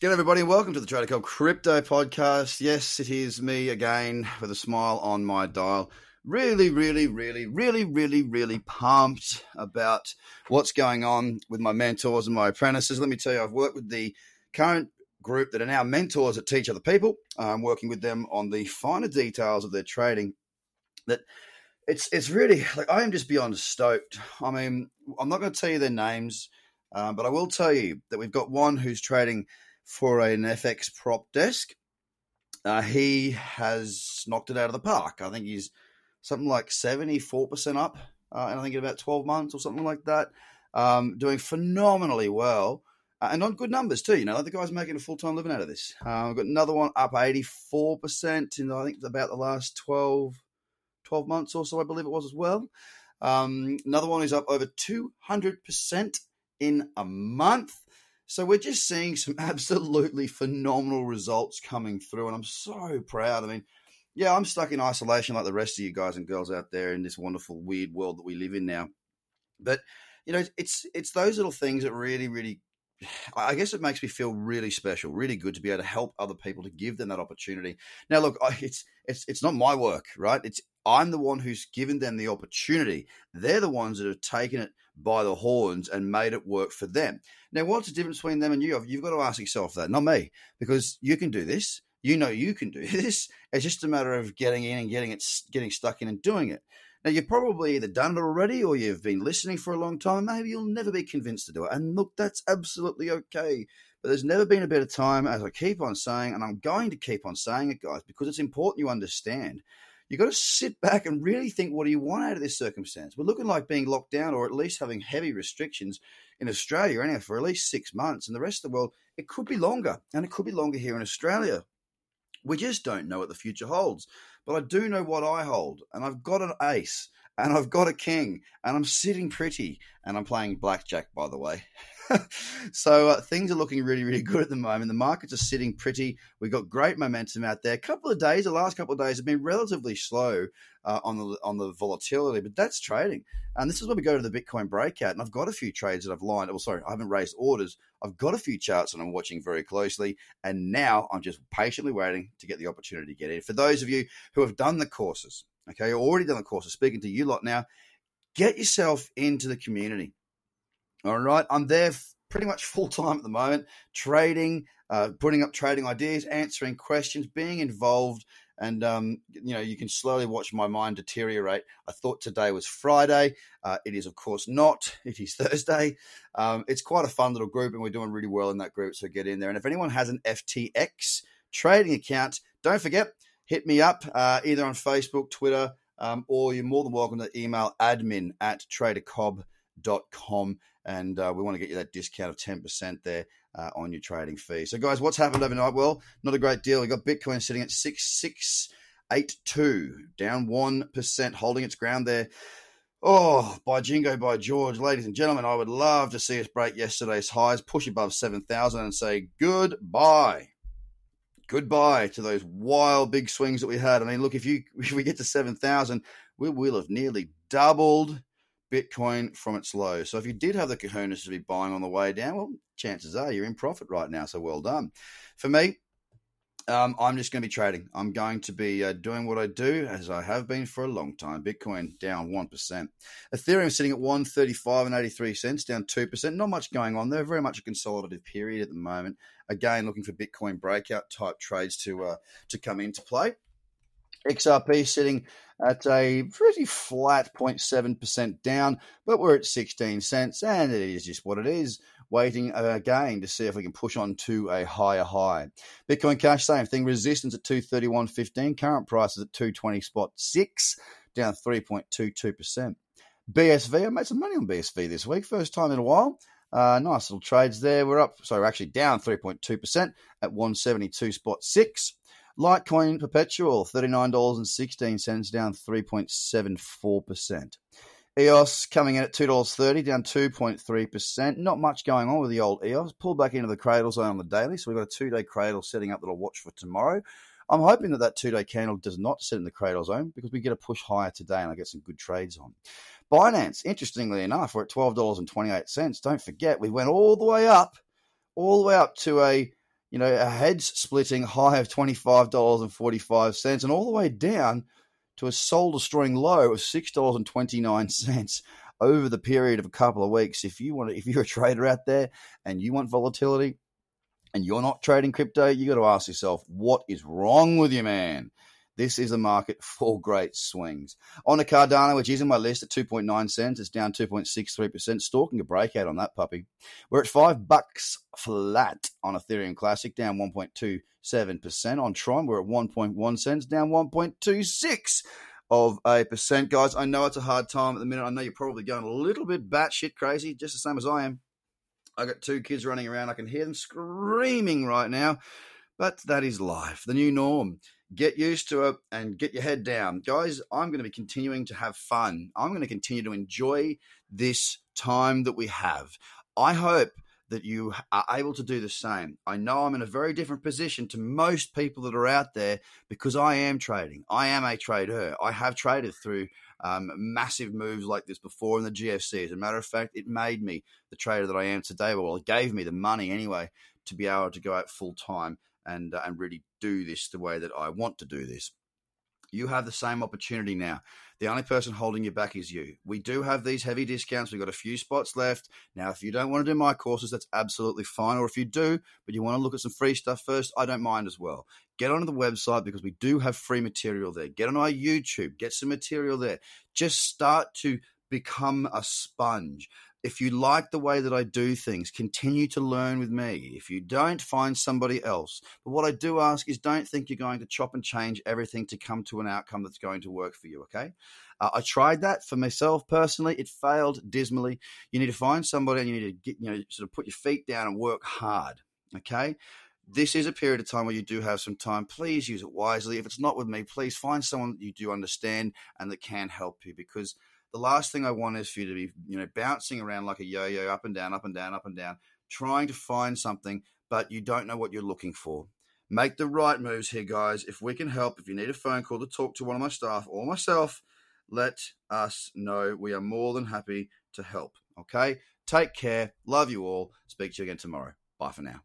G'day everybody and welcome to the Trader Club Crypto Podcast. Yes, it is me again with a smile on my dial. Really pumped about what's going on with my mentors and my apprentices. Let me tell you, I've worked with the current group that are now mentors that teach other people. I'm working with them on the finer details of their trading. That it's really, like, I am just beyond stoked. I mean, I'm not going to tell you their names, but I will tell you that we've got one who's trading for an FX prop desk. He has knocked it out of the park. I think he's something like 74% up, and I think in about 12 months or something like that, doing phenomenally well, and on good numbers too. You know, like, the guy's making a full-time living out of this. I've got another one up 84% in, I think, about the last 12 months or so, I believe it was as well. Another one is up over 200% in a month. So we're just seeing some absolutely phenomenal results coming through, and I'm so proud. I mean, yeah, I'm stuck in isolation like the rest of you guys and girls out there in this wonderful, weird world that we live in now. But, you know, it's those little things that really, I guess it makes me feel really special, really good to be able to help other people, to give them that opportunity. Now, look, it's not my work, right? I'm the one who's given them the opportunity. They're the ones that have taken it by the horns and made it work for them. Now, what's the difference between them and you? You've got to ask yourself that, not me, because you can do this. You know you can do this. It's just a matter of getting in and getting stuck in and doing it. Now, you've probably either done it already or you've been listening for a long time, and maybe you'll never be convinced to do it. And look, that's absolutely okay. But there's never been a better time, as I keep on saying, and I'm going to keep on saying it, guys, because it's important you understand. You've got to sit back and really think, what do you want out of this circumstance? We're looking like being locked down, or at least having heavy restrictions in Australia, anyhow, for at least 6 months. And the rest of the world, it could be longer, and it could be longer here in Australia. We just don't know what the future holds. But I do know what I hold, and I've got an ace, and I've got a king, and I'm sitting pretty, and I'm playing blackjack, by the way. So things are looking really good at the moment. The markets are sitting pretty. We've got great momentum out there. The last couple of days have been relatively slow on the volatility, but that's trading. And this is where we go to the Bitcoin breakout. And I've got a few trades that I've lined. Well, sorry, I haven't raised orders. I've got a few charts that I'm watching very closely. And now I'm just patiently waiting to get the opportunity to get in. For those of you who have done the courses, okay, already done the courses, speaking to you lot now, get yourself into the community. All right, I'm there pretty much full-time at the moment, trading, putting up trading ideas, answering questions, being involved, and you know, you can slowly watch my mind deteriorate. I thought today was Friday. It is, of course, not. It is Thursday. It's quite a fun little group, and we're doing really well in that group, so get in there. And if anyone has an FTX trading account, don't forget, hit me up either on Facebook, Twitter, or you're more than welcome to email admin@TraderCobb.com, and we want to get you that discount of 10% there on your trading fee. So, guys, what's happened overnight? Well, not a great deal. We got Bitcoin sitting at 6682, down 1%, holding its ground there. Oh, by jingo, by George, ladies and gentlemen, I would love to see us break yesterday's highs, push above 7,000, and say goodbye. Goodbye to those wild big swings that we had. I mean, look, if we get to 7,000, we will have nearly doubled Bitcoin from its low. So if you did have the kahunas to be buying on the way down, well, chances are you're in profit right now. So well done. For me, I'm just going to be trading. I'm going to be doing what I do, as I have been for a long time. Bitcoin down 1%. Ethereum sitting at 135.83, down 2%. Not much going on there. Very much a consolidative period at the moment. Again, looking for Bitcoin breakout type trades to come into play. XRP sitting at a pretty flat 0.7% down, but we're at 16 cents, and it is just what it is, waiting again to see if we can push on to a higher high. Bitcoin Cash, same thing, resistance at 231.15, current price is at 220.6, down 3.22%. BSV, I made some money on BSV this week, first time in a while. Nice little trades there. We're actually down 3.2% at 172.6. Litecoin Perpetual, $39.16, down 3.74%. EOS coming in at $2.30, down 2.3%. Not much going on with the old EOS. Pulled back into the cradle zone on the daily, so we've got a two-day cradle setting up that I'll watch for tomorrow. I'm hoping that two-day candle does not sit in the cradle zone, because we get a push higher today and I get some good trades on. Binance, interestingly enough, we're at $12.28. Don't forget, we went all the way up to a you know, a heads splitting high of $25.45 and all the way down to a soul destroying low of $6.29 over the period of a couple of weeks. If you want to, if you're a trader out there and you want volatility and you're not trading crypto, you got to ask yourself, what is wrong with you, man? This is a market for great swings. On to Cardano, which is in my list at 2.9 cents. It's down 2.63%. Stalking a breakout on that puppy. We're at $5 flat on Ethereum Classic, down 1.27%. On Tron, we're at 1.1 cents, down 1.26%. Guys, I know it's a hard time at the minute. I know you're probably going a little bit batshit crazy, just the same as I am. I got two kids running around. I can hear them screaming right now. But that is life, the new norm. Get used to it and get your head down. Guys, I'm going to be continuing to have fun. I'm going to continue to enjoy this time that we have. I hope that you are able to do the same. I know I'm in a very different position to most people that are out there because I am trading. I am a trader. I have traded through massive moves like this before in the GFC. As a matter of fact, it made me the trader that I am today. Well, it gave me the money anyway to be able to go out full time and really do this the way that I want to do this. You have the same opportunity now. The only person holding you back is you. We do have these heavy discounts. We've got a few spots left. Now, if you don't want to do my courses, that's absolutely fine. Or if you do, but you want to look at some free stuff first, I don't mind as well. Get onto the website because we do have free material there. Get on our YouTube. Get some material there. Just start to become a sponge. If you like the way that I do things, continue to learn with me. If you don't, find somebody else. But what I do ask is don't think you're going to chop and change everything to come to an outcome that's going to work for you, okay? I tried that for myself personally. It failed dismally. You need to find somebody and you need to get, you know, sort of put your feet down and work hard, okay? This is a period of time where you do have some time. Please use it wisely. If it's not with me, please find someone that you do understand and that can help you, because the last thing I want is for you to be, you know, bouncing around like a yo-yo, up and down, up and down, up and down, trying to find something, but you don't know what you're looking for. Make the right moves here, guys. If we can help, if you need a phone call to talk to one of my staff or myself, let us know. We are more than happy to help, okay? Take care. Love you all. Speak to you again tomorrow. Bye for now.